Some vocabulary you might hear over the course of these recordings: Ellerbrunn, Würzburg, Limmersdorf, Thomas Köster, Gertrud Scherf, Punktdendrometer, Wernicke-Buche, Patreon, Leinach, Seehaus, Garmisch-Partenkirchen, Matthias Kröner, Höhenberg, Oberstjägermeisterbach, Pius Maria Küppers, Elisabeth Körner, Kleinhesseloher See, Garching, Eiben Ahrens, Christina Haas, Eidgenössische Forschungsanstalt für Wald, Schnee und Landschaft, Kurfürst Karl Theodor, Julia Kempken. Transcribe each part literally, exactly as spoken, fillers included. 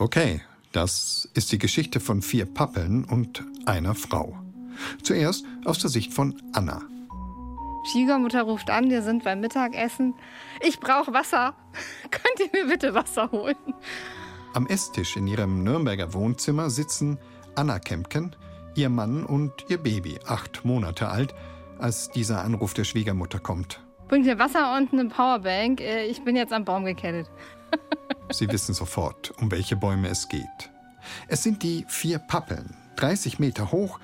Okay, das ist die Geschichte von vier Pappeln und einer Frau. Zuerst aus der Sicht von Anna. Schwiegermutter ruft an, wir sind beim Mittagessen. Ich brauche Wasser. Könnt ihr mir bitte Wasser holen? Am Esstisch in ihrem Nürnberger Wohnzimmer sitzen Anna Kempken, ihr Mann und ihr Baby, acht Monate alt, als dieser Anruf der Schwiegermutter kommt. Bringt mir Wasser und eine Powerbank. Ich bin jetzt am Baum gekettet. Sie wissen sofort, um welche Bäume es geht. Es sind die vier Pappeln, dreißig Meter hoch,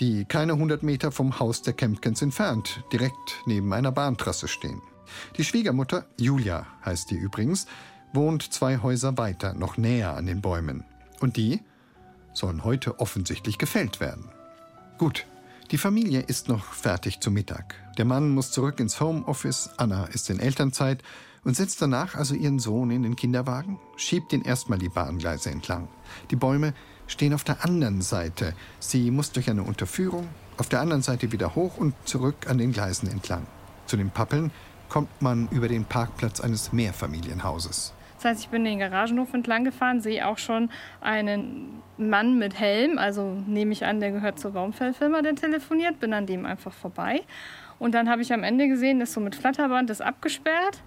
die keine hundert Meter vom Haus der Kempkens entfernt, direkt neben einer Bahntrasse stehen. Die Schwiegermutter, Julia heißt die übrigens, wohnt zwei Häuser weiter, noch näher an den Bäumen. Und die sollen heute offensichtlich gefällt werden. Gut, die Familie ist noch fertig zu Mittag. Der Mann muss zurück ins Homeoffice, Anna ist in Elternzeit und setzt danach also ihren Sohn in den Kinderwagen, schiebt ihn erstmal die Bahngleise entlang. Die Bäume stehen auf der anderen Seite. Sie muss durch eine Unterführung, auf der anderen Seite wieder hoch und zurück an den Gleisen entlang. Zu den Pappeln kommt man über den Parkplatz eines Mehrfamilienhauses. Das heißt, ich bin den Garagenhof entlang gefahren, sehe auch schon einen Mann mit Helm, also nehme ich an, der gehört zur Baumfellfirma, der telefoniert, bin an dem einfach vorbei. Und dann habe ich am Ende gesehen, das so mit Flatterband ist abgesperrt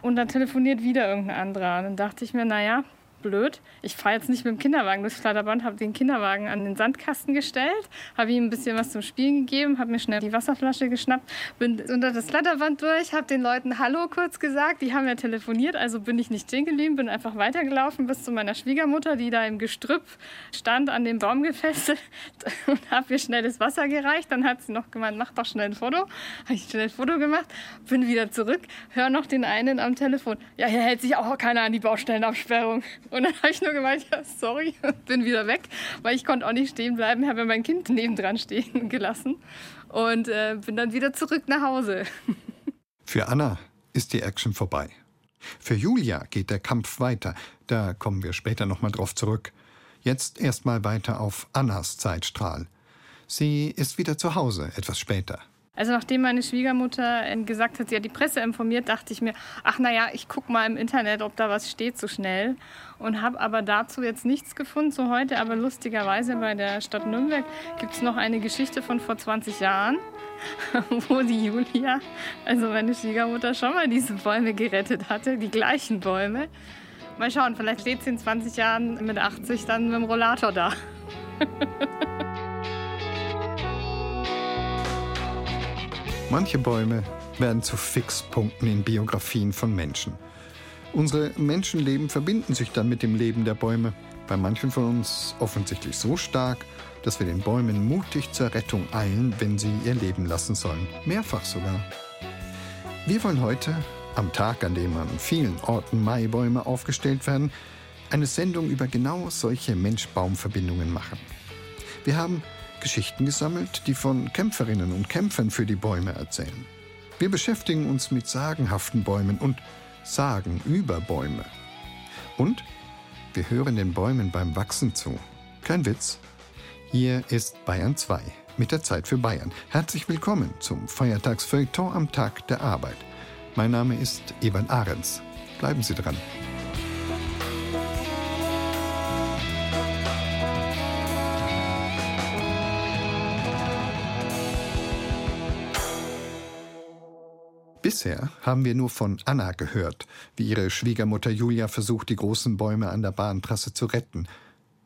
und dann telefoniert wieder irgendein anderer. Und dann dachte ich mir, naja, blöd, ich fahre jetzt nicht mit dem Kinderwagen durchs Flatterband, habe den Kinderwagen an den Sandkasten gestellt, habe ihm ein bisschen was zum Spielen gegeben, habe mir schnell die Wasserflasche geschnappt, bin unter das Flatterband durch, habe den Leuten Hallo kurz gesagt, die haben ja telefoniert, also bin ich nicht stehen geblieben, bin einfach weitergelaufen bis zu meiner Schwiegermutter, die da im Gestrüpp stand, an dem Baum gefesselt, und habe ihr schnell das Wasser gereicht, dann hat sie noch gemeint, mach doch schnell ein Foto, habe ich schnell ein Foto gemacht, bin wieder zurück, höre noch den einen am Telefon, ja, hier hält sich auch keiner an die Baustellenabsperrung. Und dann habe ich nur gemeint, ja, sorry, bin wieder weg, weil ich konnte auch nicht stehen bleiben, habe mein Kind nebendran stehen gelassen und äh, bin dann wieder zurück nach Hause. Für Anna ist die Action vorbei. Für Julia geht der Kampf weiter, da kommen wir später nochmal drauf zurück. Jetzt erstmal weiter auf Annas Zeitstrahl. Sie ist wieder zu Hause, etwas später. Also nachdem meine Schwiegermutter gesagt hat, sie hat die Presse informiert, dachte ich mir, ach naja, ich gucke mal im Internet, ob da was steht so schnell. Und habe aber dazu jetzt nichts gefunden, so heute. Aber lustigerweise bei der Stadt Nürnberg gibt es noch eine Geschichte von vor zwanzig Jahren, wo die Julia, also meine Schwiegermutter, schon mal diese Bäume gerettet hatte, die gleichen Bäume. Mal schauen, vielleicht steht sie in zwanzig Jahren mit achtzig dann mit dem Rollator da. Manche Bäume werden zu Fixpunkten in Biografien von Menschen. Unsere Menschenleben verbinden sich dann mit dem Leben der Bäume. Bei manchen von uns offensichtlich so stark, dass wir den Bäumen mutig zur Rettung eilen, wenn sie ihr Leben lassen sollen. Mehrfach sogar. Wir wollen heute, am Tag, an dem an vielen Orten Maibäume aufgestellt werden, eine Sendung über genau solche Mensch-Baum-Verbindungen machen. Wir haben Geschichten gesammelt, die von Kämpferinnen und Kämpfern für die Bäume erzählen. Wir beschäftigen uns mit sagenhaften Bäumen und Sagen über Bäume. Und wir hören den Bäumen beim Wachsen zu. Kein Witz. Hier ist Bayern zwei mit der Zeit für Bayern. Herzlich willkommen zum Feiertagsfeuilleton am Tag der Arbeit. Mein Name ist Eiben Ahrens. Bleiben Sie dran. Bisher haben wir nur von Anna gehört, wie ihre Schwiegermutter Julia versucht, die großen Bäume an der Bahntrasse zu retten.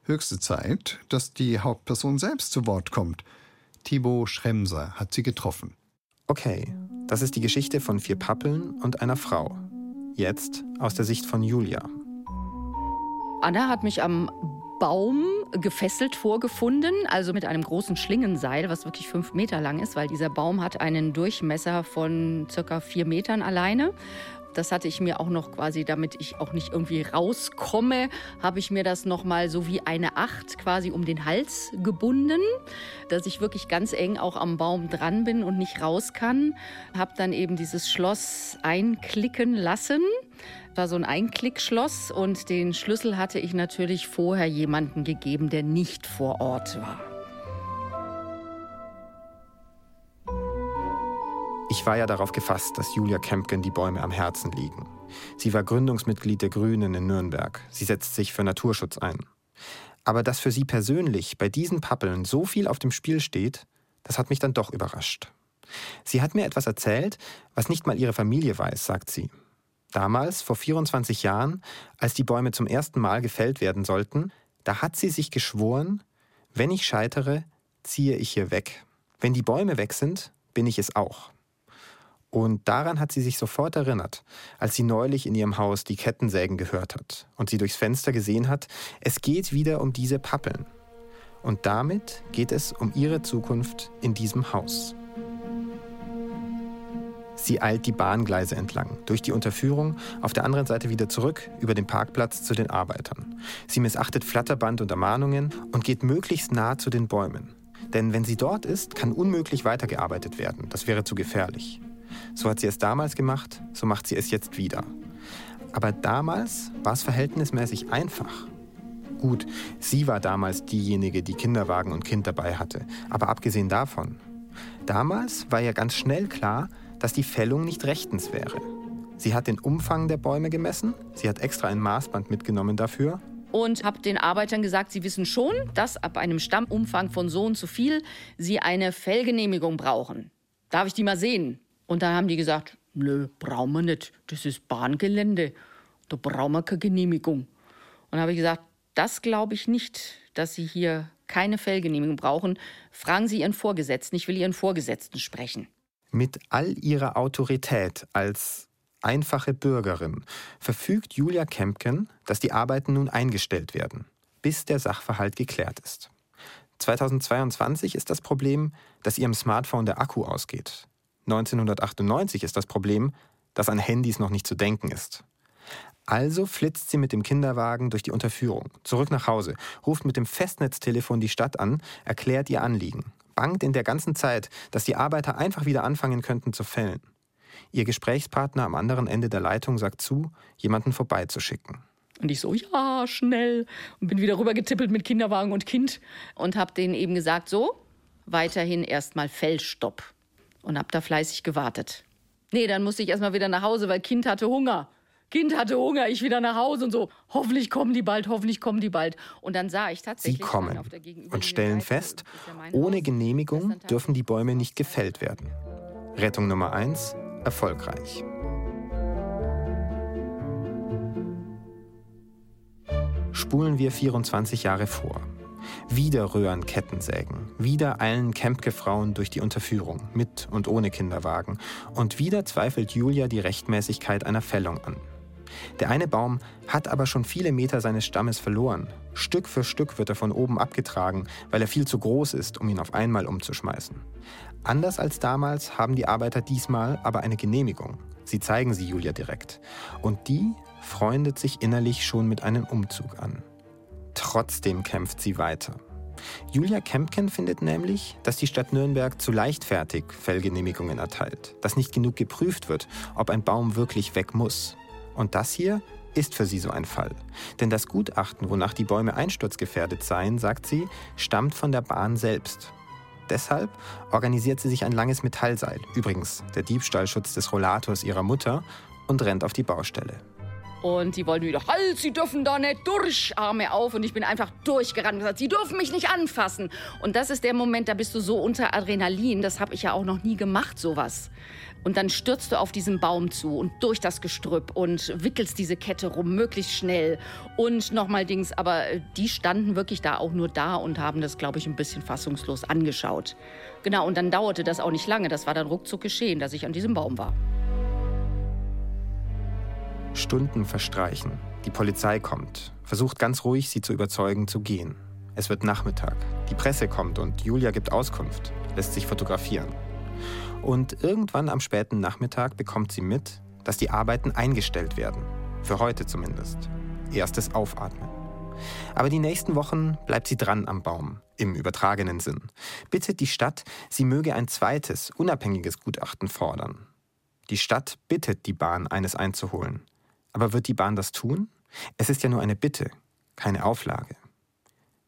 Höchste Zeit, dass die Hauptperson selbst zu Wort kommt. Thibaut Schremser hat sie getroffen. Okay, das ist die Geschichte von vier Pappeln und einer Frau. Jetzt aus der Sicht von Julia. Anna hat mich am Baum gefesselt vorgefunden, also mit einem großen Schlingenseil, was wirklich fünf Meter lang ist, weil dieser Baum hat einen Durchmesser von circa vier Metern alleine. Das hatte ich mir auch noch quasi, damit ich auch nicht irgendwie rauskomme, habe ich mir das nochmal so wie eine Acht quasi um den Hals gebunden, dass ich wirklich ganz eng auch am Baum dran bin und nicht raus kann. Habe dann eben dieses Schloss einklicken lassen. War so ein Einklickschloss und den Schlüssel hatte ich natürlich vorher jemanden gegeben, der nicht vor Ort war. Ich war ja darauf gefasst, dass Julia Kempken die Bäume am Herzen liegen. Sie war Gründungsmitglied der Grünen in Nürnberg. Sie setzt sich für Naturschutz ein. Aber dass für sie persönlich bei diesen Pappeln so viel auf dem Spiel steht, das hat mich dann doch überrascht. Sie hat mir etwas erzählt, was nicht mal ihre Familie weiß, sagt sie. Damals, vor vierundzwanzig Jahren, als die Bäume zum ersten Mal gefällt werden sollten, da hat sie sich geschworen, wenn ich scheitere, ziehe ich hier weg. Wenn die Bäume weg sind, bin ich es auch. Und daran hat sie sich sofort erinnert, als sie neulich in ihrem Haus die Kettensägen gehört hat und sie durchs Fenster gesehen hat, es geht wieder um diese Pappeln. Und damit geht es um ihre Zukunft in diesem Haus. Sie eilt die Bahngleise entlang, durch die Unterführung, auf der anderen Seite wieder zurück, über den Parkplatz zu den Arbeitern. Sie missachtet Flatterband und Ermahnungen und geht möglichst nah zu den Bäumen. Denn wenn sie dort ist, kann unmöglich weitergearbeitet werden. Das wäre zu gefährlich. So hat sie es damals gemacht, so macht sie es jetzt wieder. Aber damals war es verhältnismäßig einfach. Gut, sie war damals diejenige, die Kinderwagen und Kind dabei hatte. Aber abgesehen davon, damals war ja ganz schnell klar, dass die Fällung nicht rechtens wäre. Sie hat den Umfang der Bäume gemessen, sie hat extra ein Maßband mitgenommen dafür. Und habe den Arbeitern gesagt, sie wissen schon, dass ab einem Stammumfang von so und so viel sie eine Fellgenehmigung brauchen. Darf ich die mal sehen? Und dann haben die gesagt, nö, brauchen wir nicht, das ist Bahngelände, da brauchen wir keine Genehmigung. Und habe ich gesagt, das glaube ich nicht, dass Sie hier keine Fellgenehmigung brauchen. Fragen Sie Ihren Vorgesetzten, ich will Ihren Vorgesetzten sprechen. Mit all ihrer Autorität als einfache Bürgerin verfügt Julia Kempken, dass die Arbeiten nun eingestellt werden, bis der Sachverhalt geklärt ist. zweitausendzweiundzwanzig ist das Problem, dass ihrem Smartphone der Akku ausgeht. neunzehnhundertachtundneunzig ist das Problem, dass an Handys noch nicht zu denken ist. Also flitzt sie mit dem Kinderwagen durch die Unterführung, zurück nach Hause, ruft mit dem Festnetztelefon die Stadt an, erklärt ihr Anliegen, bangt in der ganzen Zeit, dass die Arbeiter einfach wieder anfangen könnten zu fällen. Ihr Gesprächspartner am anderen Ende der Leitung sagt zu, jemanden vorbeizuschicken. Und ich so, ja, schnell. Und bin wieder rübergetippelt mit Kinderwagen und Kind. Und habe denen eben gesagt, so, weiterhin erstmal Fellstopp. Und habe da fleißig gewartet. Nee, dann musste ich erstmal wieder nach Hause, weil Kind hatte Hunger. Kind hatte Hunger, ich wieder nach Hause und so. Hoffentlich kommen die bald, hoffentlich kommen die bald. Und dann sah ich tatsächlich... Sie kommen und stellen fest, ohne Genehmigung dürfen die Bäume nicht gefällt werden. Rettung Nummer eins, erfolgreich. Spulen wir vierundzwanzig Jahre vor. Wieder röhren Kettensägen, wieder eilen Kempke-Frauen durch die Unterführung, mit und ohne Kinderwagen. Und wieder zweifelt Julia die Rechtmäßigkeit einer Fällung an. Der eine Baum hat aber schon viele Meter seines Stammes verloren. Stück für Stück wird er von oben abgetragen, weil er viel zu groß ist, um ihn auf einmal umzuschmeißen. Anders als damals haben die Arbeiter diesmal aber eine Genehmigung. Sie zeigen sie Julia direkt. Und die freundet sich innerlich schon mit einem Umzug an. Trotzdem kämpft sie weiter. Julia Kempken findet nämlich, dass die Stadt Nürnberg zu leichtfertig Fellgenehmigungen erteilt, dass nicht genug geprüft wird, ob ein Baum wirklich weg muss. Und das hier ist für sie so ein Fall. Denn das Gutachten, wonach die Bäume einsturzgefährdet seien, sagt sie, stammt von der Bahn selbst. Deshalb organisiert sie sich ein langes Metallseil, übrigens der Diebstahlschutz des Rollators ihrer Mutter, und rennt auf die Baustelle. Und die wollten wieder, halt, sie dürfen da nicht durch, Arme auf. Und ich bin einfach durchgerannt und gesagt, sie dürfen mich nicht anfassen. Und das ist der Moment, da bist du so unter Adrenalin, das habe ich ja auch noch nie gemacht, sowas. Und dann stürzt du auf diesen Baum zu und durch das Gestrüpp und wickelst diese Kette rum, möglichst schnell. Und nochmal Dings, aber die standen wirklich da auch nur da und haben das, glaube ich, ein bisschen fassungslos angeschaut. Genau, und dann dauerte das auch nicht lange, das war dann ruckzuck geschehen, dass ich an diesem Baum war. Stunden verstreichen. Die Polizei kommt, versucht ganz ruhig, sie zu überzeugen, zu gehen. Es wird Nachmittag. Die Presse kommt und Julia gibt Auskunft, lässt sich fotografieren. Und irgendwann am späten Nachmittag bekommt sie mit, dass die Arbeiten eingestellt werden. Für heute zumindest. Erstes Aufatmen. Aber die nächsten Wochen bleibt sie dran am Baum, im übertragenen Sinn. Bittet die Stadt, sie möge ein zweites, unabhängiges Gutachten fordern. Die Stadt bittet die Bahn, eines einzuholen. Aber wird die Bahn das tun? Es ist ja nur eine Bitte, keine Auflage.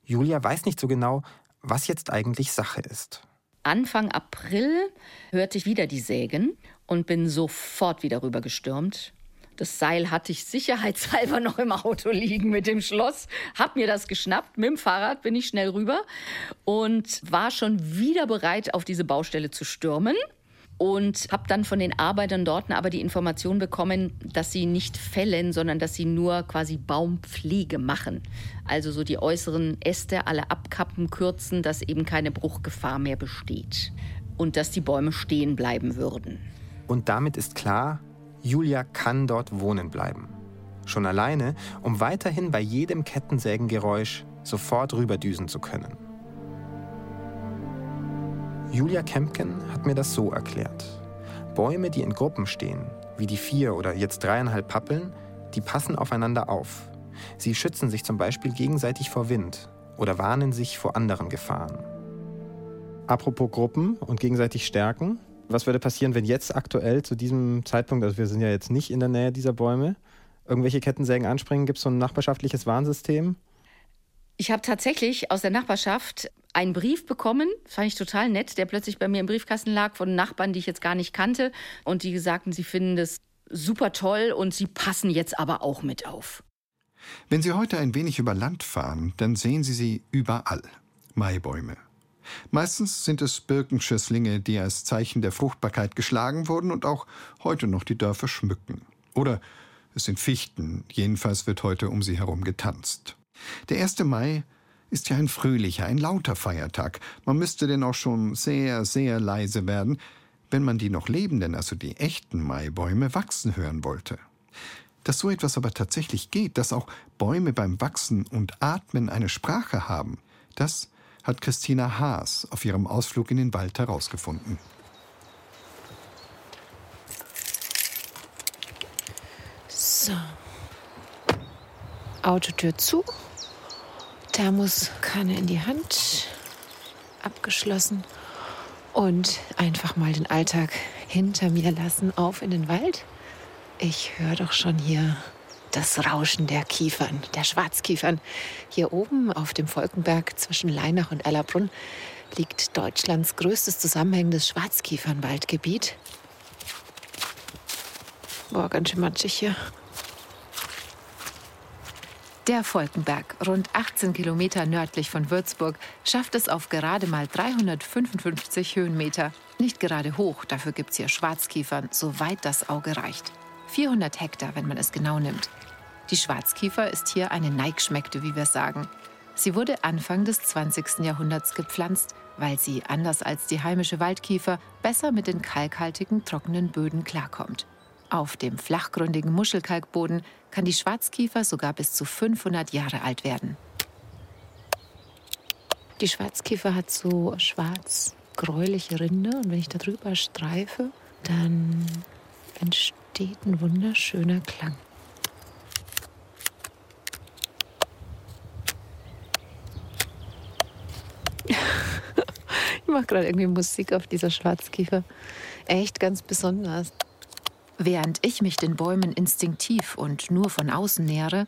Julia weiß nicht so genau, was jetzt eigentlich Sache ist. Anfang April hörte ich wieder die Sägen und bin sofort wieder rübergestürmt. Das Seil hatte ich sicherheitshalber noch im Auto liegen mit dem Schloss. Hab mir das geschnappt. Mit dem Fahrrad bin ich schnell rüber und war schon wieder bereit, auf diese Baustelle zu stürmen. Und habe dann von den Arbeitern dort aber die Information bekommen, dass sie nicht fällen, sondern dass sie nur quasi Baumpflege machen. Also so die äußeren Äste alle abkappen, kürzen, dass eben keine Bruchgefahr mehr besteht. Und dass die Bäume stehen bleiben würden. Und damit ist klar, Julia kann dort wohnen bleiben. Schon alleine, um weiterhin bei jedem Kettensägengeräusch sofort rüberdüsen zu können. Julia Kempken hat mir das so erklärt. Bäume, die in Gruppen stehen, wie die vier oder jetzt dreieinhalb Pappeln, die passen aufeinander auf. Sie schützen sich zum Beispiel gegenseitig vor Wind oder warnen sich vor anderen Gefahren. Apropos Gruppen und gegenseitig stärken. Was würde passieren, wenn jetzt aktuell zu diesem Zeitpunkt, also wir sind ja jetzt nicht in der Nähe dieser Bäume, irgendwelche Kettensägen anspringen? Gibt es so ein nachbarschaftliches Warnsystem? Ich habe tatsächlich aus der Nachbarschaft einen Brief bekommen, das fand ich total nett, der plötzlich bei mir im Briefkasten lag, von Nachbarn, die ich jetzt gar nicht kannte. Und die sagten, sie finden das super toll und sie passen jetzt aber auch mit auf. Wenn Sie heute ein wenig über Land fahren, dann sehen Sie sie überall, Maibäume. Meistens sind es Birkenschösslinge, die als Zeichen der Fruchtbarkeit geschlagen wurden und auch heute noch die Dörfer schmücken. Oder es sind Fichten, jedenfalls wird heute um sie herum getanzt. Der erster Mai ist ja ein fröhlicher, ein lauter Feiertag. Man müsste denn auch schon sehr, sehr leise werden, wenn man die noch lebenden, also die echten Maibäume, wachsen hören wollte. Dass so etwas aber tatsächlich geht, dass auch Bäume beim Wachsen und Atmen eine Sprache haben, das hat Christina Haas auf ihrem Ausflug in den Wald herausgefunden. So. Autotür zu. Thermoskanne in die Hand. Abgeschlossen. Und einfach mal den Alltag hinter mir lassen, auf in den Wald. Ich höre doch schon hier das Rauschen der Kiefern, der Schwarzkiefern. Hier oben auf dem Wolkenberg zwischen Leinach und Ellerbrunn liegt Deutschlands größtes zusammenhängendes Schwarzkiefernwaldgebiet. Boah, ganz schön matschig hier. Der Wolkenberg, rund achtzehn Kilometer nördlich von Würzburg, schafft es auf gerade mal dreihundertfünfundfünfzig Höhenmeter. Nicht gerade hoch, dafür gibt es hier Schwarzkiefern, soweit das Auge reicht. vierhundert Hektar, wenn man es genau nimmt. Die Schwarzkiefer ist hier eine Neigschmeckte, wie wir sagen. Sie wurde Anfang des zwanzigsten Jahrhunderts gepflanzt, weil sie, anders als die heimische Waldkiefer, besser mit den kalkhaltigen, trockenen Böden klarkommt. Auf dem flachgründigen Muschelkalkboden kann die Schwarzkiefer sogar bis zu fünfhundert Jahre alt werden. Die Schwarzkiefer hat so schwarz-gräuliche Rinde und wenn ich da drüber streife, dann entsteht Steht ein wunderschöner Klang. Ich mache gerade irgendwie Musik auf dieser Schwarzkiefer. Echt ganz besonders. Während ich mich den Bäumen instinktiv und nur von außen nähere,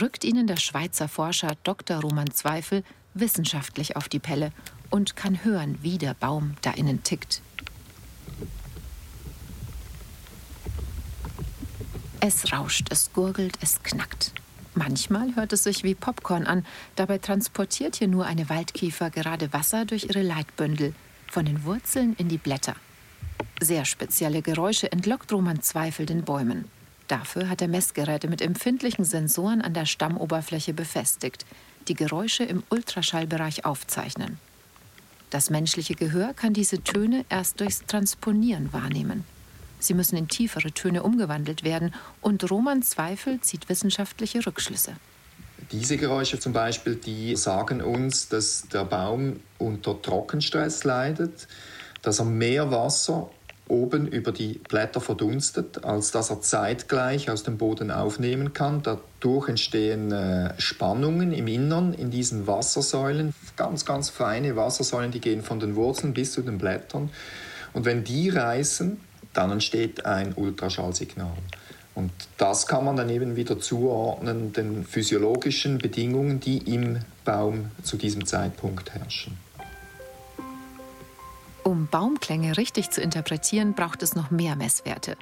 rückt ihnen der Schweizer Forscher Doktor Roman Zweifel wissenschaftlich auf die Pelle und kann hören, wie der Baum da innen tickt. Es rauscht, es gurgelt, es knackt. Manchmal hört es sich wie Popcorn an. Dabei transportiert hier nur eine Waldkiefer gerade Wasser durch ihre Leitbündel. Von den Wurzeln in die Blätter. Sehr spezielle Geräusche entlockt Roman Zweifel den Bäumen. Dafür hat er Messgeräte mit empfindlichen Sensoren an der Stammoberfläche befestigt, die Geräusche im Ultraschallbereich aufzeichnen. Das menschliche Gehör kann diese Töne erst durchs Transponieren wahrnehmen. Sie müssen in tiefere Töne umgewandelt werden. Und Roman Zweifel zieht wissenschaftliche Rückschlüsse. Diese Geräusche zum Beispiel, die sagen uns, dass der Baum unter Trockenstress leidet, dass er mehr Wasser oben über die Blätter verdunstet, als dass er zeitgleich aus dem Boden aufnehmen kann. Dadurch entstehen äh, Spannungen im Innern in diesen Wassersäulen. Ganz, ganz feine Wassersäulen, die gehen von den Wurzeln bis zu den Blättern. Und wenn die reißen, dann entsteht ein Ultraschallsignal. Und das kann man dann eben wieder zuordnen den physiologischen Bedingungen, die im Baum zu diesem Zeitpunkt herrschen. Baumklänge richtig zu interpretieren, braucht es noch mehr Messwerte.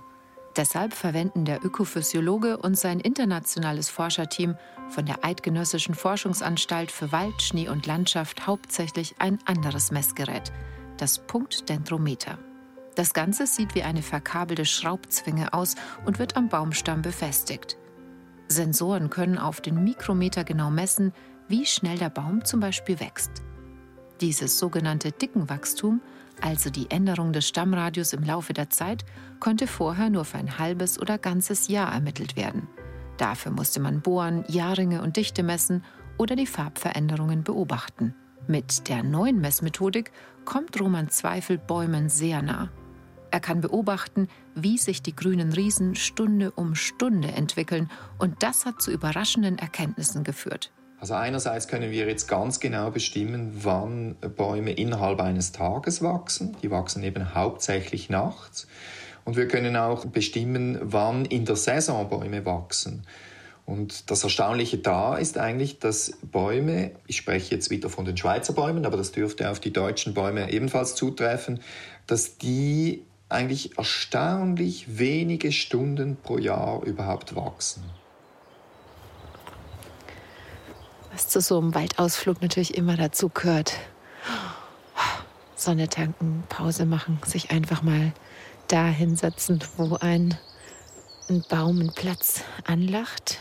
Deshalb verwenden der Ökophysiologe und sein internationales Forscherteam von der Eidgenössischen Forschungsanstalt für Wald, Schnee und Landschaft hauptsächlich ein anderes Messgerät, das Punktdendrometer. Das Ganze sieht wie eine verkabelte Schraubzwinge aus und wird am Baumstamm befestigt. Sensoren können auf den Mikrometer genau messen, wie schnell der Baum zum Beispiel wächst. Dieses sogenannte Dickenwachstum, also die Änderung des Stammradius im Laufe der Zeit, konnte vorher nur für ein halbes oder ganzes Jahr ermittelt werden. Dafür musste man bohren, Jahrringe und Dichte messen oder die Farbveränderungen beobachten. Mit der neuen Messmethodik kommt Roman Zweifel Bäumen sehr nah. Er kann beobachten, wie sich die grünen Riesen Stunde um Stunde entwickeln, und das hat zu überraschenden Erkenntnissen geführt. Also einerseits können wir jetzt ganz genau bestimmen, wann Bäume innerhalb eines Tages wachsen. Die wachsen eben hauptsächlich nachts. Und wir können auch bestimmen, wann in der Saison Bäume wachsen. Und das Erstaunliche da ist eigentlich, dass Bäume, ich spreche jetzt wieder von den Schweizer Bäumen, aber das dürfte auf die deutschen Bäume ebenfalls zutreffen, dass die eigentlich erstaunlich wenige Stunden pro Jahr überhaupt wachsen. Was zu so einem Waldausflug natürlich immer dazu gehört. Sonne tanken, Pause machen, sich einfach mal da hinsetzen, wo ein, ein Baum einen Platz anlacht.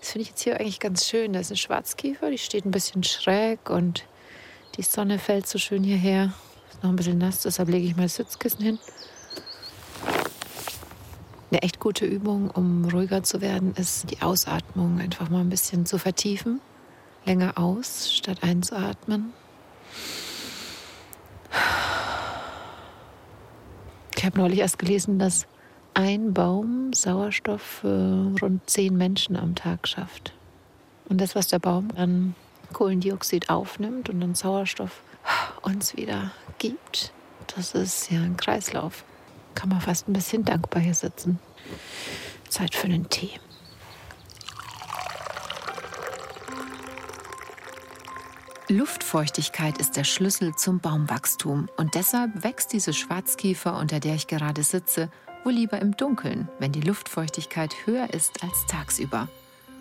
Das finde ich jetzt hier eigentlich ganz schön. Da ist eine Schwarzkiefer, die steht ein bisschen schräg und die Sonne fällt so schön hierher. Ist noch ein bisschen nass, deshalb lege ich mal das Sitzkissen hin. Eine echt gute Übung, um ruhiger zu werden, ist die Ausatmung einfach mal ein bisschen zu vertiefen. Länger aus, statt einzuatmen. Ich habe neulich erst gelesen, dass ein Baum Sauerstoff für rund zehn Menschen am Tag schafft. Und das, was der Baum an Kohlendioxid aufnimmt und an Sauerstoff uns wieder gibt, das ist ja ein Kreislauf. Kann man fast ein bisschen dankbar hier sitzen. Zeit für einen Tee. Luftfeuchtigkeit ist der Schlüssel zum Baumwachstum und deshalb wächst diese Schwarzkiefer, unter der ich gerade sitze, wohl lieber im Dunkeln, wenn die Luftfeuchtigkeit höher ist als tagsüber.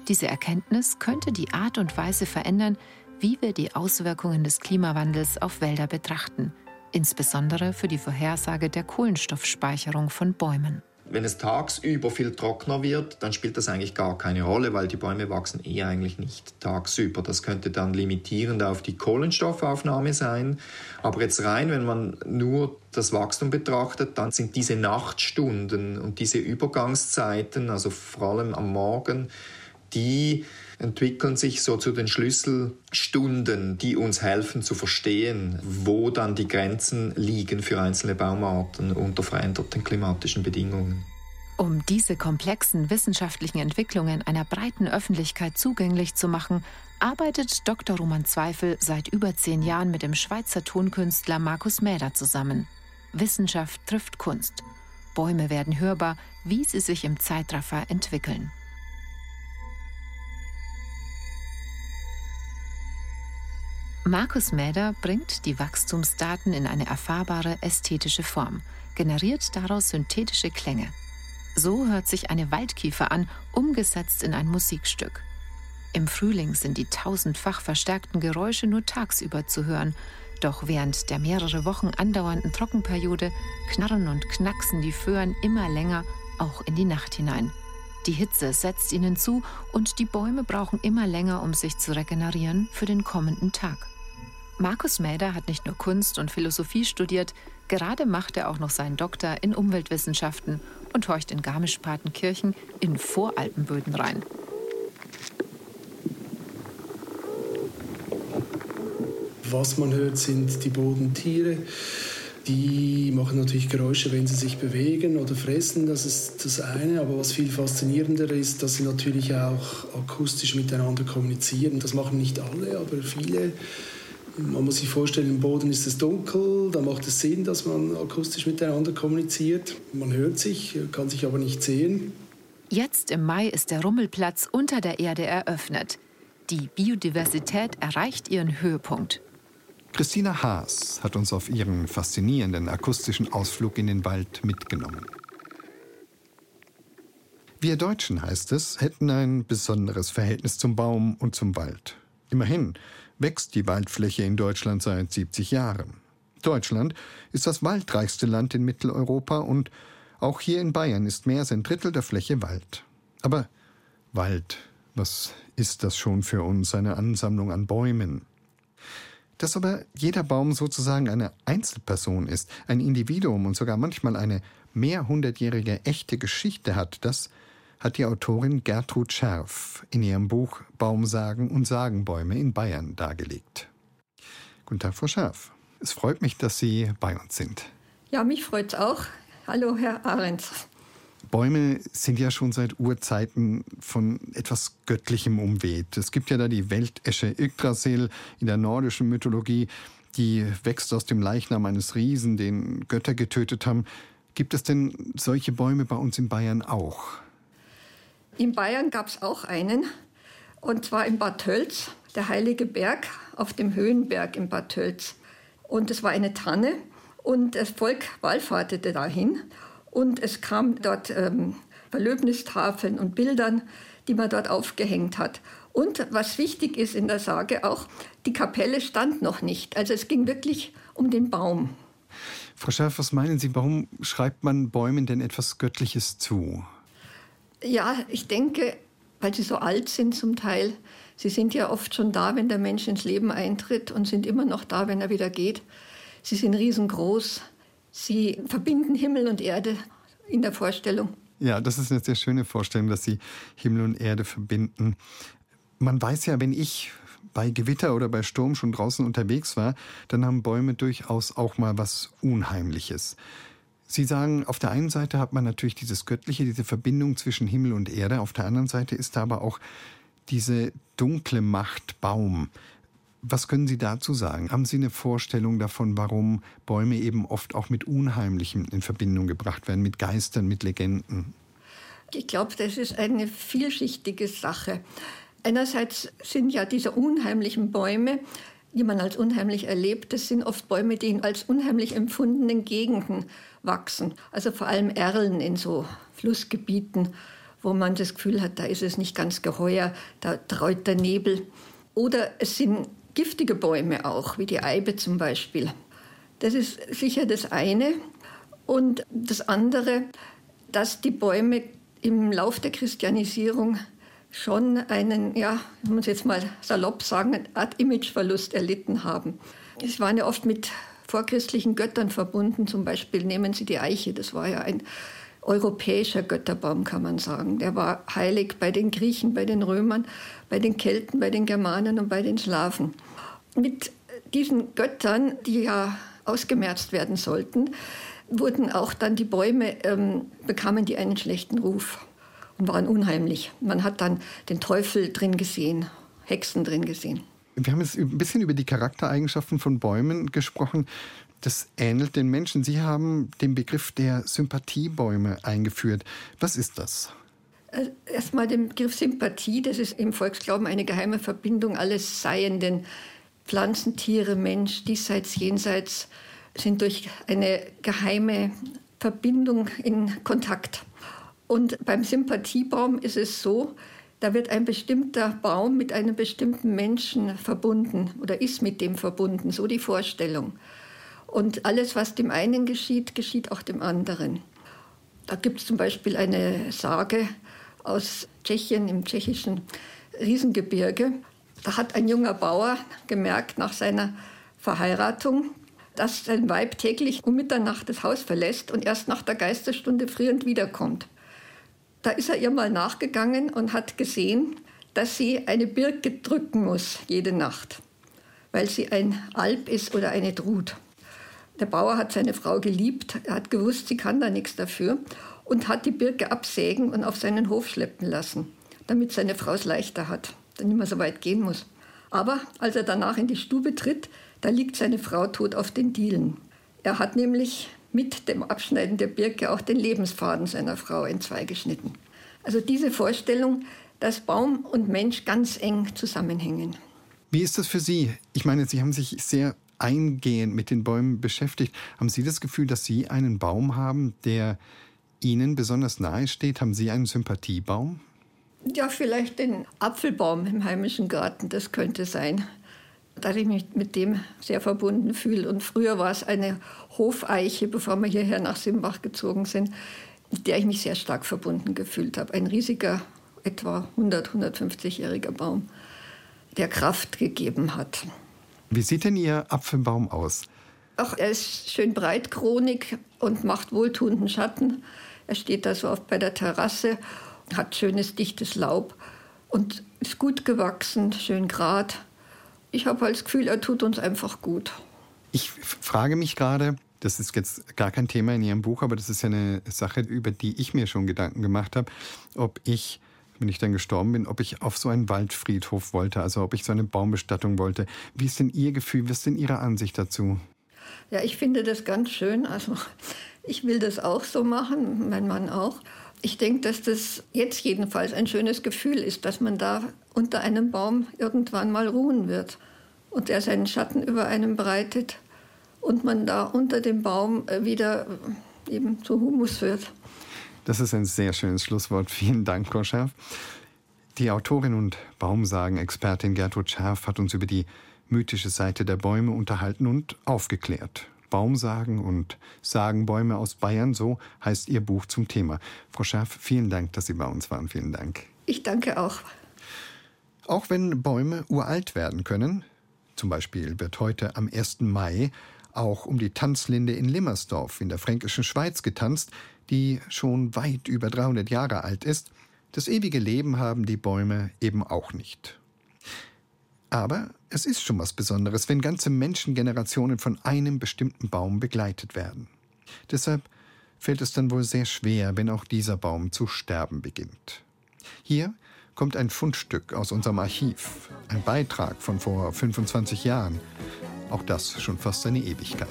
Diese Erkenntnis könnte die Art und Weise verändern, wie wir die Auswirkungen des Klimawandels auf Wälder betrachten, insbesondere für die Vorhersage der Kohlenstoffspeicherung von Bäumen. Wenn es tagsüber viel trockener wird, dann spielt das eigentlich gar keine Rolle, weil die Bäume wachsen eh eigentlich nicht tagsüber. Das könnte dann limitierend auf die Kohlenstoffaufnahme sein. Aber jetzt rein, wenn man nur das Wachstum betrachtet, dann sind diese Nachtstunden und diese Übergangszeiten, also vor allem am Morgen, die entwickeln sich so zu den Schlüsselstunden, die uns helfen zu verstehen, wo dann die Grenzen liegen für einzelne Baumarten unter veränderten klimatischen Bedingungen. Um diese komplexen wissenschaftlichen Entwicklungen einer breiten Öffentlichkeit zugänglich zu machen, arbeitet Doktor Roman Zweifel seit über zehn Jahren mit dem Schweizer Tonkünstler Markus Mäder zusammen. Wissenschaft trifft Kunst. Bäume werden hörbar, wie sie sich im Zeitraffer entwickeln. Markus Mäder bringt die Wachstumsdaten in eine erfahrbare ästhetische Form, generiert daraus synthetische Klänge. So hört sich eine Waldkiefer an, umgesetzt in ein Musikstück. Im Frühling sind die tausendfach verstärkten Geräusche nur tagsüber zu hören, doch während der mehrere Wochen andauernden Trockenperiode knarren und knacksen die Föhren immer länger, auch in die Nacht hinein. Die Hitze setzt ihnen zu und die Bäume brauchen immer länger, um sich zu regenerieren für den kommenden Tag. Markus Mäder hat nicht nur Kunst und Philosophie studiert, gerade macht er auch noch seinen Doktor in Umweltwissenschaften und horcht in Garmisch-Partenkirchen in Voralpenböden rein. Was man hört, sind die Bodentiere. Die machen natürlich Geräusche, wenn sie sich bewegen oder fressen, das ist das eine. Aber was viel faszinierender ist, dass sie natürlich auch akustisch miteinander kommunizieren. Das machen nicht alle, aber viele. Man muss sich vorstellen, im Boden ist es dunkel, da macht es Sinn, dass man akustisch miteinander kommuniziert. Man hört sich, kann sich aber nicht sehen. Jetzt im Mai ist der Rummelplatz unter der Erde eröffnet. Die Biodiversität erreicht ihren Höhepunkt. Christina Haas hat uns auf ihren faszinierenden akustischen Ausflug in den Wald mitgenommen. Wir Deutschen, heißt es, hätten ein besonderes Verhältnis zum Baum und zum Wald. Immerhin wächst die Waldfläche in Deutschland seit siebzig Jahren. Deutschland ist das waldreichste Land in Mitteleuropa und auch hier in Bayern ist mehr als ein Drittel der Fläche Wald. Aber Wald, was ist das schon für uns, eine Ansammlung an Bäumen? Dass aber jeder Baum sozusagen eine Einzelperson ist, ein Individuum und sogar manchmal eine mehrhundertjährige echte Geschichte hat, das hat die Autorin Gertrud Scherf in ihrem Buch Baumsagen und Sagenbäume in Bayern dargelegt. Guten Tag, Frau Scherf. Es freut mich, dass Sie bei uns sind. Ja, mich freut's auch. Hallo, Herr Ahrens. Bäume sind ja schon seit Urzeiten von etwas Göttlichem umweht. Es gibt ja da die Weltesche Yggdrasil in der nordischen Mythologie. Die wächst aus dem Leichnam eines Riesen, den Götter getötet haben. Gibt es denn solche Bäume bei uns in Bayern auch? In Bayern gab es auch einen, und zwar in Bad Tölz, der heilige Berg auf dem Höhenberg in Bad Tölz. Und es war eine Tanne und das Volk wallfahrtete dahin. Und es kam dort ähm, Verlöbnistafeln und Bildern, die man dort aufgehängt hat. Und was wichtig ist in der Sage auch, die Kapelle stand noch nicht. Also es ging wirklich um den Baum. Frau Scherf, was meinen Sie, warum schreibt man Bäumen denn etwas Göttliches zu? Ja, ich denke, weil sie so alt sind zum Teil. Sie sind ja oft schon da, wenn der Mensch ins Leben eintritt und sind immer noch da, wenn er wieder geht. Sie sind riesengroß. Sie verbinden Himmel und Erde in der Vorstellung. Ja, das ist eine sehr schöne Vorstellung, dass Sie Himmel und Erde verbinden. Man weiß ja, wenn ich bei Gewitter oder bei Sturm schon draußen unterwegs war, dann haben Bäume durchaus auch mal was Unheimliches. Sie sagen, auf der einen Seite hat man natürlich dieses Göttliche, diese Verbindung zwischen Himmel und Erde. Auf der anderen Seite ist da aber auch diese dunkle Macht Baum. Was können Sie dazu sagen? Haben Sie eine Vorstellung davon, warum Bäume eben oft auch mit Unheimlichem in Verbindung gebracht werden, mit Geistern, mit Legenden? Ich glaube, das ist eine vielschichtige Sache. Einerseits sind ja diese unheimlichen Bäume, die man als unheimlich erlebt, das sind oft Bäume, die in als unheimlich empfundenen Gegenden wachsen. Also vor allem Erlen in so Flussgebieten, wo man das Gefühl hat, da ist es nicht ganz geheuer, da treut der Nebel. Oder es sind giftige Bäume auch, wie die Eibe zum Beispiel. Das ist sicher das eine. Und das andere, dass die Bäume im Lauf der Christianisierung schon einen, ja, ich muss jetzt mal salopp sagen, eine Art Imageverlust erlitten haben. Es waren ja oft mit vorchristlichen Göttern verbunden. Zum Beispiel nehmen Sie die Eiche, das war ja ein europäischer Götterbaum, kann man sagen. Der war heilig bei den Griechen, bei den Römern, bei den Kelten, bei den Germanen und bei den Slawen. Mit diesen Göttern, die ja ausgemerzt werden sollten, wurden auch dann die Bäume, ähm, bekamen die einen schlechten Ruf und waren unheimlich. Man hat dann den Teufel drin gesehen, Hexen drin gesehen. Wir haben jetzt ein bisschen über die Charaktereigenschaften von Bäumen gesprochen. Das ähnelt den Menschen. Sie haben den Begriff der Sympathiebäume eingeführt. Was ist das? Erstmal den Begriff Sympathie. Das ist im Volksglauben eine geheime Verbindung alles Seienden. Pflanzen, Tiere, Mensch, diesseits, jenseits sind durch eine geheime Verbindung in Kontakt. Und beim Sympathiebaum ist es so, da wird ein bestimmter Baum mit einem bestimmten Menschen verbunden oder ist mit dem verbunden. So die Vorstellung. Und alles, was dem einen geschieht, geschieht auch dem anderen. Da gibt es zum Beispiel eine Sage aus Tschechien, im tschechischen Riesengebirge. Da hat ein junger Bauer gemerkt nach seiner Verheiratung, dass sein Weib täglich um Mitternacht das Haus verlässt und erst nach der Geisterstunde frierend wiederkommt. Da ist er ihr mal nachgegangen und hat gesehen, dass sie eine Birke drücken muss jede Nacht, weil sie ein Alp ist oder eine Drut. Der Bauer hat seine Frau geliebt, er hat gewusst, sie kann da nichts dafür und hat die Birke absägen und auf seinen Hof schleppen lassen, damit seine Frau es leichter hat, dann nicht mehr so weit gehen muss. Aber als er danach in die Stube tritt, da liegt seine Frau tot auf den Dielen. Er hat nämlich mit dem Abschneiden der Birke auch den Lebensfaden seiner Frau entzwei geschnitten. Also diese Vorstellung, dass Baum und Mensch ganz eng zusammenhängen. Wie ist das für Sie? Ich meine, Sie haben sich sehr eingehend mit den Bäumen beschäftigt. Haben Sie das Gefühl, dass Sie einen Baum haben, der Ihnen besonders nahe steht? Haben Sie einen Sympathiebaum? Ja, vielleicht den Apfelbaum im heimischen Garten, das könnte sein, dass ich mich mit dem sehr verbunden fühle. Und früher war es eine Hofeiche, bevor wir hierher nach Simbach gezogen sind, mit der ich mich sehr stark verbunden gefühlt habe. Ein riesiger, etwa hundert-, hundertfünfzigjähriger Baum, der Kraft gegeben hat. Wie sieht denn Ihr Apfelbaum aus? Ach, er ist schön breitkronig und macht wohltuenden Schatten. Er steht da so oft bei der Terrasse, hat schönes, dichtes Laub und ist gut gewachsen, schön gerad. Ich habe halt das Gefühl, er tut uns einfach gut. Ich frage mich gerade, das ist jetzt gar kein Thema in Ihrem Buch, aber das ist ja eine Sache, über die ich mir schon Gedanken gemacht habe, ob ich, wenn ich dann gestorben bin, ob ich auf so einen Waldfriedhof wollte, also ob ich so eine Baumbestattung wollte. Wie ist denn Ihr Gefühl, was ist denn Ihre Ansicht dazu? Ja, ich finde das ganz schön. Also ich will das auch so machen, mein Mann auch. Ich denke, dass das jetzt jedenfalls ein schönes Gefühl ist, dass man da unter einem Baum irgendwann mal ruhen wird und er seinen Schatten über einem breitet und man da unter dem Baum wieder eben zu Humus wird. Das ist ein sehr schönes Schlusswort. Vielen Dank, Frau Scherf. Die Autorin und Baumsagen-Expertin Gertrud Scherf hat uns über die mythische Seite der Bäume unterhalten und aufgeklärt. Baumsagen und Sagenbäume aus Bayern, so heißt Ihr Buch zum Thema. Frau Scherf, vielen Dank, dass Sie bei uns waren. Vielen Dank. Ich danke auch. Auch wenn Bäume uralt werden können, zum Beispiel wird heute am ersten Mai auch um die Tanzlinde in Limmersdorf in der Fränkischen Schweiz getanzt, die schon weit über dreihundert Jahre alt ist. Das ewige Leben haben die Bäume eben auch nicht. Aber es ist schon was Besonderes, wenn ganze Menschengenerationen von einem bestimmten Baum begleitet werden. Deshalb fällt es dann wohl sehr schwer, wenn auch dieser Baum zu sterben beginnt. Hier kommt ein Fundstück aus unserem Archiv, ein Beitrag von vor fünfundzwanzig Jahren. Auch das schon fast eine Ewigkeit.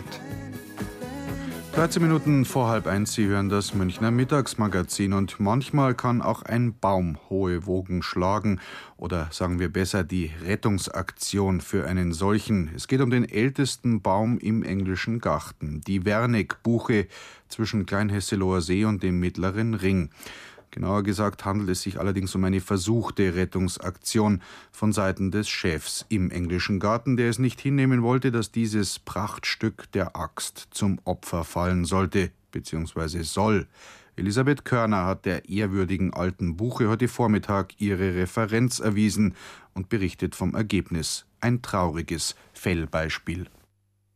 dreizehn Minuten vor halb eins, Sie hören das Münchner Mittagsmagazin und manchmal kann auch ein Baum hohe Wogen schlagen oder sagen wir besser die Rettungsaktion für einen solchen. Es geht um den ältesten Baum im Englischen Garten, die Wernicke-Buche zwischen Kleinhesseloher See und dem Mittleren Ring. Genauer gesagt handelt es sich allerdings um eine versuchte Rettungsaktion von Seiten des Chefs im Englischen Garten, der es nicht hinnehmen wollte, dass dieses Prachtstück der Axt zum Opfer fallen sollte, beziehungsweise soll. Elisabeth Körner hat der ehrwürdigen alten Buche heute Vormittag ihre Referenz erwiesen und berichtet vom Ergebnis. Ein trauriges Fellbeispiel.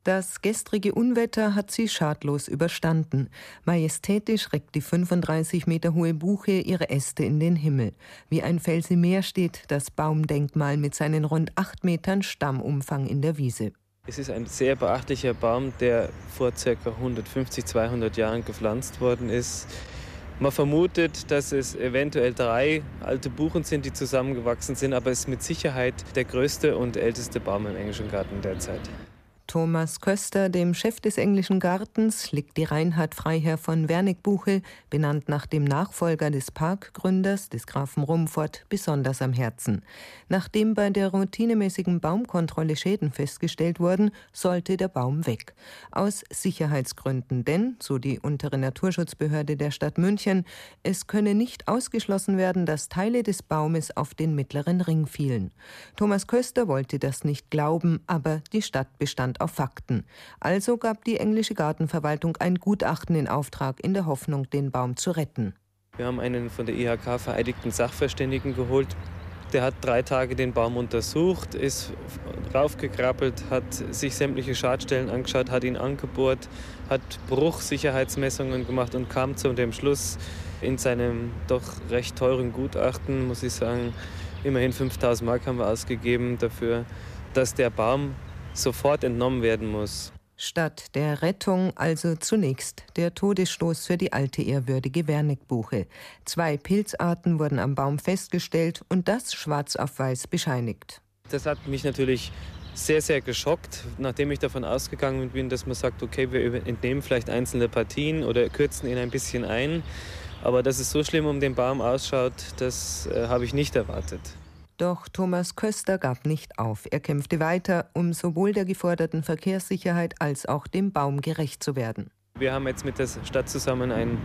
Das gestrige Unwetter hat sie schadlos überstanden. Majestätisch reckt die fünfunddreißig Meter hohe Buche ihre Äste in den Himmel. Wie ein Fels im Meer steht das Baumdenkmal mit seinen rund acht Metern Stammumfang in der Wiese. Es ist ein sehr beachtlicher Baum, der vor ca. hundertfünfzig, zweihundert Jahren gepflanzt worden ist. Man vermutet, dass es eventuell drei alte Buchen sind, die zusammengewachsen sind, aber es ist mit Sicherheit der größte und älteste Baum im Englischen Garten derzeit. Thomas Köster, dem Chef des Englischen Gartens, liegt die Reinhard Freiherr von Wernicke-Buche, benannt nach dem Nachfolger des Parkgründers, des Grafen Rumford, besonders am Herzen. Nachdem bei der routinemäßigen Baumkontrolle Schäden festgestellt wurden, sollte der Baum weg. Aus Sicherheitsgründen, denn, so die untere Naturschutzbehörde der Stadt München, es könne nicht ausgeschlossen werden, dass Teile des Baumes auf den Mittleren Ring fielen. Thomas Köster wollte das nicht glauben, aber die Stadt bestand auf Fakten. Also gab die englische Gartenverwaltung ein Gutachten in Auftrag, in der Hoffnung, den Baum zu retten. Wir haben einen von der I H K vereidigten Sachverständigen geholt. Der hat drei Tage den Baum untersucht, ist raufgekrabbelt, hat sich sämtliche Schadstellen angeschaut, hat ihn angebohrt, hat Bruchsicherheitsmessungen gemacht und kam zu dem Schluss in seinem doch recht teuren Gutachten, muss ich sagen, immerhin fünftausend Mark haben wir ausgegeben dafür, dass der Baum sofort entnommen werden muss. Statt der Rettung also zunächst der Todesstoß für die alte ehrwürdige Wernicke-Buche. Zwei Pilzarten wurden am Baum festgestellt und das schwarz auf weiß bescheinigt. Das hat mich natürlich sehr, sehr geschockt, nachdem ich davon ausgegangen bin, dass man sagt, okay, wir entnehmen vielleicht einzelne Partien oder kürzen ihn ein bisschen ein. Aber dass es so schlimm um den Baum ausschaut, das äh, habe ich nicht erwartet. Doch Thomas Köster gab nicht auf. Er kämpfte weiter, um sowohl der geforderten Verkehrssicherheit als auch dem Baum gerecht zu werden. Wir haben jetzt mit der Stadt zusammen ein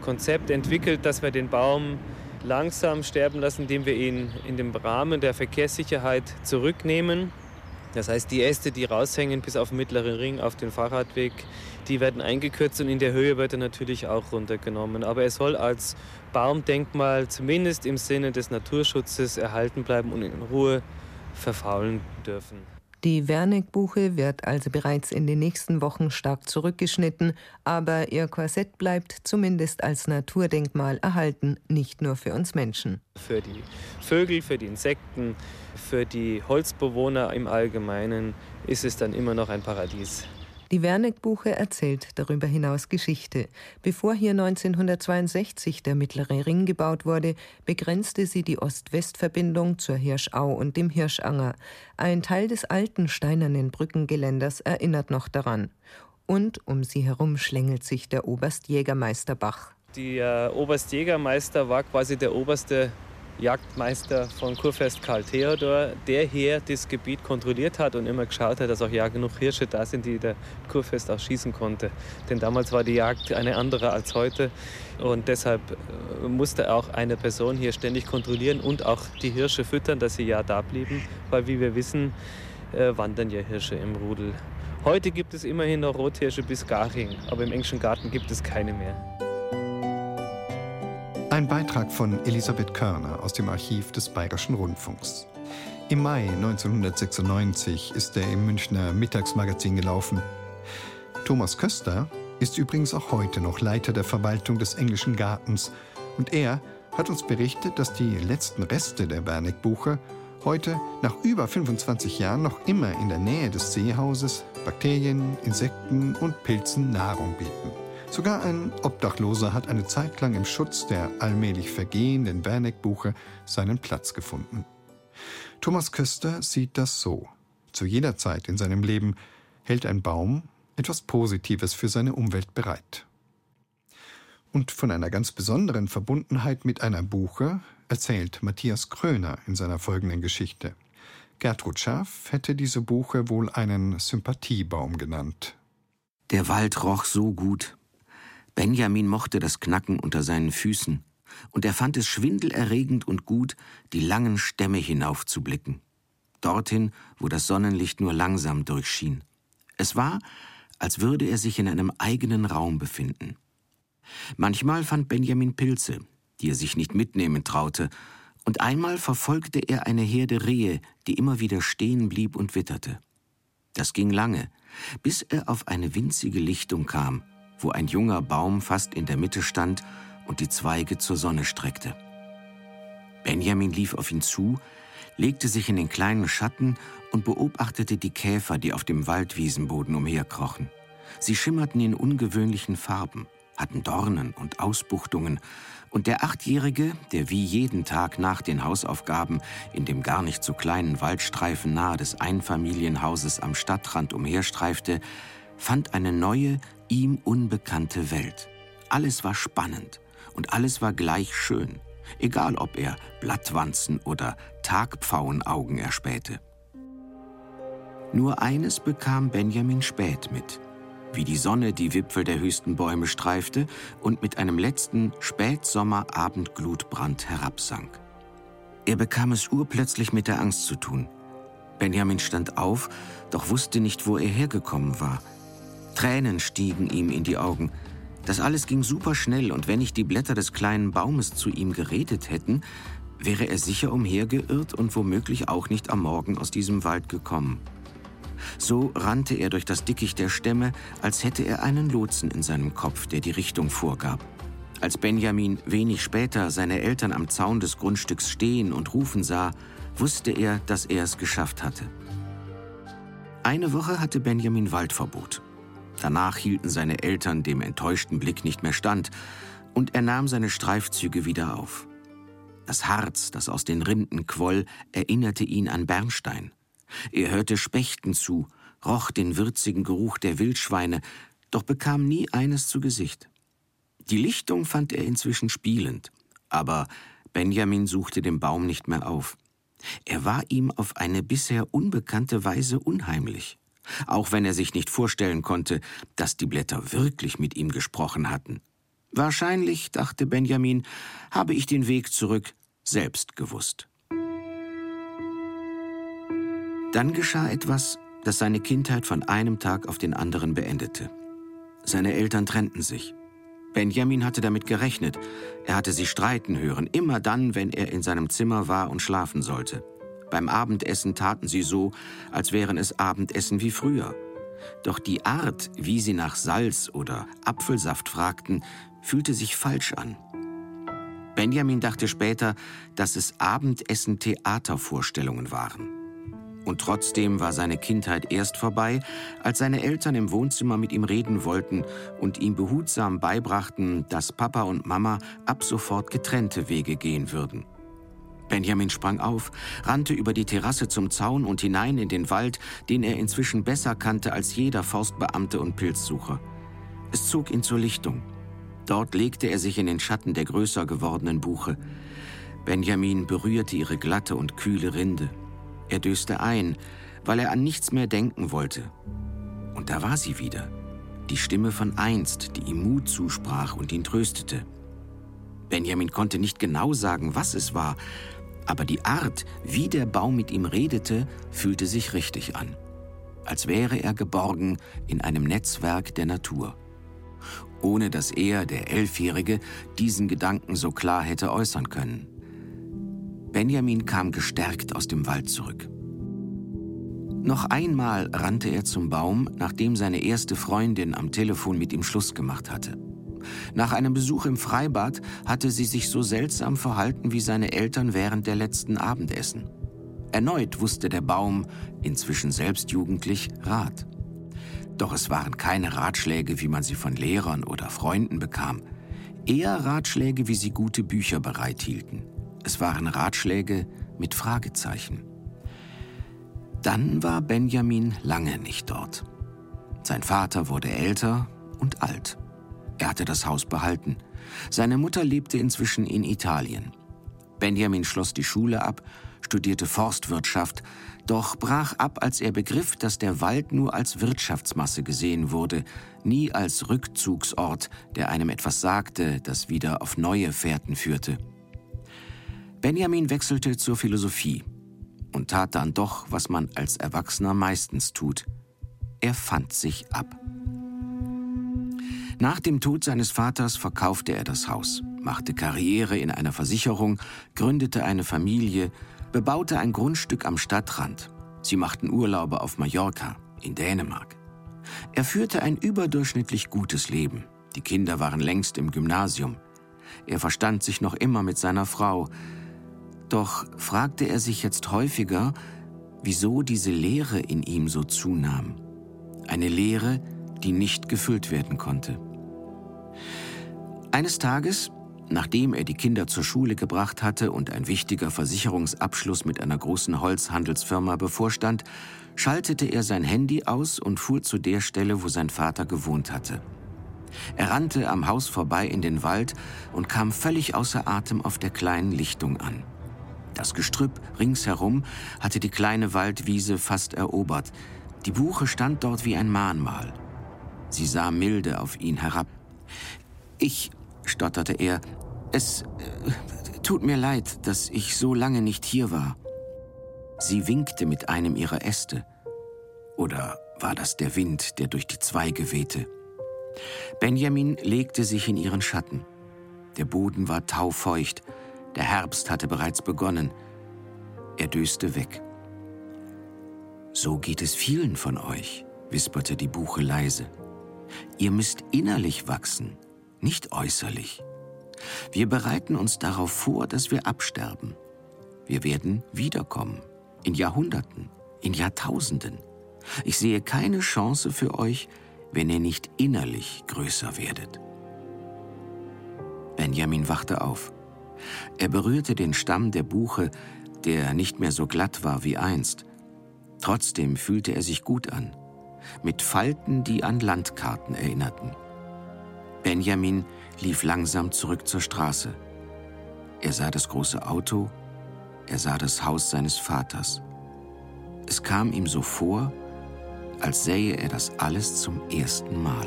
Konzept entwickelt, dass wir den Baum langsam sterben lassen, indem wir ihn in dem Rahmen der Verkehrssicherheit zurücknehmen. Das heißt, die Äste, die raushängen bis auf den mittleren Ring, auf den Fahrradweg, die werden eingekürzt und in der Höhe wird er natürlich auch runtergenommen. Aber er soll als Baumdenkmal zumindest im Sinne des Naturschutzes erhalten bleiben und in Ruhe verfaulen dürfen. Die Wernicke-Buche wird also bereits in den nächsten Wochen stark zurückgeschnitten, aber ihr Korsett bleibt zumindest als Naturdenkmal erhalten, nicht nur für uns Menschen. Für die Vögel, für die Insekten, für die Holzbewohner im Allgemeinen ist es dann immer noch ein Paradies. Die Wernicke-Buche erzählt darüber hinaus Geschichte. Bevor hier neunzehnhundertzweiundsechzig der mittlere Ring gebaut wurde, begrenzte sie die Ost-West-Verbindung zur Hirschau und dem Hirschanger. Ein Teil des alten steinernen Brückengeländers erinnert noch daran. Und um sie herum schlängelt sich der Oberstjägermeisterbach. Der äh, Oberstjägermeister war quasi der oberste Jagdmeister von Kurfürst Karl Theodor, der hier das Gebiet kontrolliert hat und immer geschaut hat, dass auch ja genug Hirsche da sind, die der Kurfürst auch schießen konnte. Denn damals war die Jagd eine andere als heute und deshalb musste auch eine Person hier ständig kontrollieren und auch die Hirsche füttern, dass sie ja da blieben, weil wie wir wissen, wandern ja Hirsche im Rudel. Heute gibt es immerhin noch Rothirsche bis Garching, aber im Englischen Garten gibt es keine mehr. Ein Beitrag von Elisabeth Körner aus dem Archiv des Bayerischen Rundfunks. Im Mai neunzehnhundertsechsundneunzig ist er im Münchner Mittagsmagazin gelaufen. Thomas Köster ist übrigens auch heute noch Leiter der Verwaltung des Englischen Gartens. Und er hat uns berichtet, dass die letzten Reste der Wernicke-Buche heute nach über fünfundzwanzig Jahren noch immer in der Nähe des Seehauses Bakterien, Insekten und Pilzen Nahrung bieten. Sogar ein Obdachloser hat eine Zeit lang im Schutz der allmählich vergehenden Wernicke-Buche seinen Platz gefunden. Thomas Köster sieht das so. Zu jeder Zeit in seinem Leben hält ein Baum etwas Positives für seine Umwelt bereit. Und von einer ganz besonderen Verbundenheit mit einer Buche erzählt Matthias Kröner in seiner folgenden Geschichte. Gertrud Scherf hätte diese Buche wohl einen Sympathiebaum genannt. Der Wald roch so gut. Benjamin mochte das Knacken unter seinen Füßen und er fand es schwindelerregend und gut, die langen Stämme hinaufzublicken. Dorthin, wo das Sonnenlicht nur langsam durchschien. Es war, als würde er sich in einem eigenen Raum befinden. Manchmal fand Benjamin Pilze, die er sich nicht mitnehmen traute, und einmal verfolgte er eine Herde Rehe, die immer wieder stehen blieb und witterte. Das ging lange, bis er auf eine winzige Lichtung kam, wo ein junger Baum fast in der Mitte stand und die Zweige zur Sonne streckte. Benjamin lief auf ihn zu, legte sich in den kleinen Schatten und beobachtete die Käfer, die auf dem Waldwiesenboden umherkrochen. Sie schimmerten in ungewöhnlichen Farben, hatten Dornen und Ausbuchtungen, und der Achtjährige, der wie jeden Tag nach den Hausaufgaben in dem gar nicht so kleinen Waldstreifen nahe des Einfamilienhauses am Stadtrand umherstreifte, fand eine neue, ihm unbekannte Welt. Alles war spannend und alles war gleich schön, egal ob er Blattwanzen oder Tagpfauenaugen erspähte. Nur eines bekam Benjamin spät mit, wie die Sonne die Wipfel der höchsten Bäume streifte und mit einem letzten Spätsommerabendglutbrand herabsank. Er bekam es urplötzlich mit der Angst zu tun. Benjamin stand auf, doch wusste nicht, wo er hergekommen war. Tränen stiegen ihm in die Augen. Das alles ging superschnell, und wenn nicht die Blätter des kleinen Baumes zu ihm geredet hätten, wäre er sicher umhergeirrt und womöglich auch nicht am Morgen aus diesem Wald gekommen. So rannte er durch das Dickicht der Stämme, als hätte er einen Lotsen in seinem Kopf, der die Richtung vorgab. Als Benjamin wenig später seine Eltern am Zaun des Grundstücks stehen und rufen sah, wusste er, dass er es geschafft hatte. Eine Woche hatte Benjamin Waldverbot. Danach hielten seine Eltern dem enttäuschten Blick nicht mehr stand und er nahm seine Streifzüge wieder auf. Das Harz, das aus den Rinden quoll, erinnerte ihn an Bernstein. Er hörte Spechten zu, roch den würzigen Geruch der Wildschweine, doch bekam nie eines zu Gesicht. Die Lichtung fand er inzwischen spielend, aber Benjamin suchte den Baum nicht mehr auf. Er war ihm auf eine bisher unbekannte Weise unheimlich, auch wenn er sich nicht vorstellen konnte, dass die Blätter wirklich mit ihm gesprochen hatten. Wahrscheinlich, dachte Benjamin, habe ich den Weg zurück selbst gewusst. Dann geschah etwas, das seine Kindheit von einem Tag auf den anderen beendete. Seine Eltern trennten sich. Benjamin hatte damit gerechnet. Er hatte sie streiten hören, immer dann, wenn er in seinem Zimmer war und schlafen sollte. Beim Abendessen taten sie so, als wären es Abendessen wie früher. Doch die Art, wie sie nach Salz oder Apfelsaft fragten, fühlte sich falsch an. Benjamin dachte später, dass es Abendessen-Theatervorstellungen waren. Und trotzdem war seine Kindheit erst vorbei, als seine Eltern im Wohnzimmer mit ihm reden wollten und ihm behutsam beibrachten, dass Papa und Mama ab sofort getrennte Wege gehen würden. Benjamin sprang auf, rannte über die Terrasse zum Zaun und hinein in den Wald, den er inzwischen besser kannte als jeder Forstbeamte und Pilzsucher. Es zog ihn zur Lichtung. Dort legte er sich in den Schatten der größer gewordenen Buche. Benjamin berührte ihre glatte und kühle Rinde. Er döste ein, weil er an nichts mehr denken wollte. Und da war sie wieder, die Stimme von einst, die ihm Mut zusprach und ihn tröstete. Benjamin konnte nicht genau sagen, was es war, aber die Art, wie der Baum mit ihm redete, fühlte sich richtig an. Als wäre er geborgen in einem Netzwerk der Natur. Ohne dass er, der Elfjährige, diesen Gedanken so klar hätte äußern können. Benjamin kam gestärkt aus dem Wald zurück. Noch einmal rannte er zum Baum, nachdem seine erste Freundin am Telefon mit ihm Schluss gemacht hatte. Nach einem Besuch im Freibad hatte sie sich so seltsam verhalten wie seine Eltern während der letzten Abendessen. Erneut wusste der Baum, inzwischen selbst jugendlich, Rat. Doch es waren keine Ratschläge, wie man sie von Lehrern oder Freunden bekam. Eher Ratschläge, wie sie gute Bücher bereithielten. Es waren Ratschläge mit Fragezeichen. Dann war Benjamin lange nicht dort. Sein Vater wurde älter und alt. Er hatte das Haus behalten. Seine Mutter lebte inzwischen in Italien. Benjamin schloss die Schule ab, studierte Forstwirtschaft, doch brach ab, als er begriff, dass der Wald nur als Wirtschaftsmasse gesehen wurde, nie als Rückzugsort, der einem etwas sagte, das wieder auf neue Fährten führte. Benjamin wechselte zur Philosophie und tat dann doch, was man als Erwachsener meistens tut. Er fand sich ab. Nach dem Tod seines Vaters verkaufte er das Haus, machte Karriere in einer Versicherung, gründete eine Familie, bebaute ein Grundstück am Stadtrand. Sie machten Urlaube auf Mallorca, in Dänemark. Er führte ein überdurchschnittlich gutes Leben. Die Kinder waren längst im Gymnasium. Er verstand sich noch immer mit seiner Frau. Doch fragte er sich jetzt häufiger, wieso diese Leere in ihm so zunahm. Eine Leere, die nicht gefüllt werden konnte. Eines Tages, nachdem er die Kinder zur Schule gebracht hatte und ein wichtiger Versicherungsabschluss mit einer großen Holzhandelsfirma bevorstand, schaltete er sein Handy aus und fuhr zu der Stelle, wo sein Vater gewohnt hatte. Er rannte am Haus vorbei in den Wald und kam völlig außer Atem auf der kleinen Lichtung an. Das Gestrüpp ringsherum hatte die kleine Waldwiese fast erobert. Die Buche stand dort wie ein Mahnmal. Sie sah milde auf ihn herab. »Ich«, stotterte er, »es äh, tut mir leid, dass ich so lange nicht hier war.« Sie winkte mit einem ihrer Äste. Oder war das der Wind, der durch die Zweige wehte? Benjamin legte sich in ihren Schatten. Der Boden war taufeucht. Der Herbst hatte bereits begonnen. Er döste weg. »So geht es vielen von euch«, wisperte die Buche leise. »Ihr müsst innerlich wachsen, nicht äußerlich. Wir bereiten uns darauf vor, dass wir absterben. Wir werden wiederkommen, in Jahrhunderten, in Jahrtausenden. Ich sehe keine Chance für euch, wenn ihr nicht innerlich größer werdet.« Benjamin wachte auf. Er berührte den Stamm der Buche, der nicht mehr so glatt war wie einst. Trotzdem fühlte er sich gut an, mit Falten, die an Landkarten erinnerten. Benjamin lief langsam zurück zur Straße. Er sah das große Auto, Er sah das Haus seines Vaters. Es kam ihm so vor, als sähe er das alles zum ersten Mal.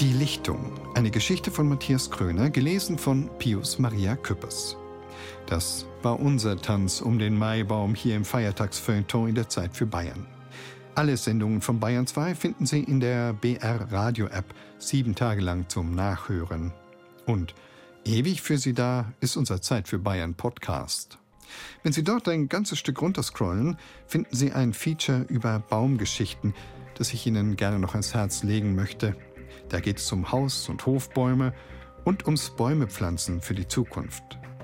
Die Lichtung, eine Geschichte von Matthias Kröner, gelesen von Pius Maria Küppers. Das war unser Tanz um den Maibaum hier im Feiertagsfeuilleton in der Zeit für Bayern. Alle Sendungen von Bayern zwei finden Sie in der B R-Radio-App, sieben Tage lang zum Nachhören. Und ewig für Sie da ist unser Zeit für Bayern Podcast. Wenn Sie dort ein ganzes Stück runterscrollen, finden Sie ein Feature über Baumgeschichten, das ich Ihnen gerne noch ans Herz legen möchte. Da geht es um Haus- und Hofbäume und ums Bäumepflanzen für die Zukunft.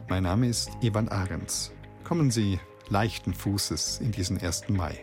Mein Name ist Eiben Ahrens. Kommen Sie leichten Fußes in diesen ersten Mai.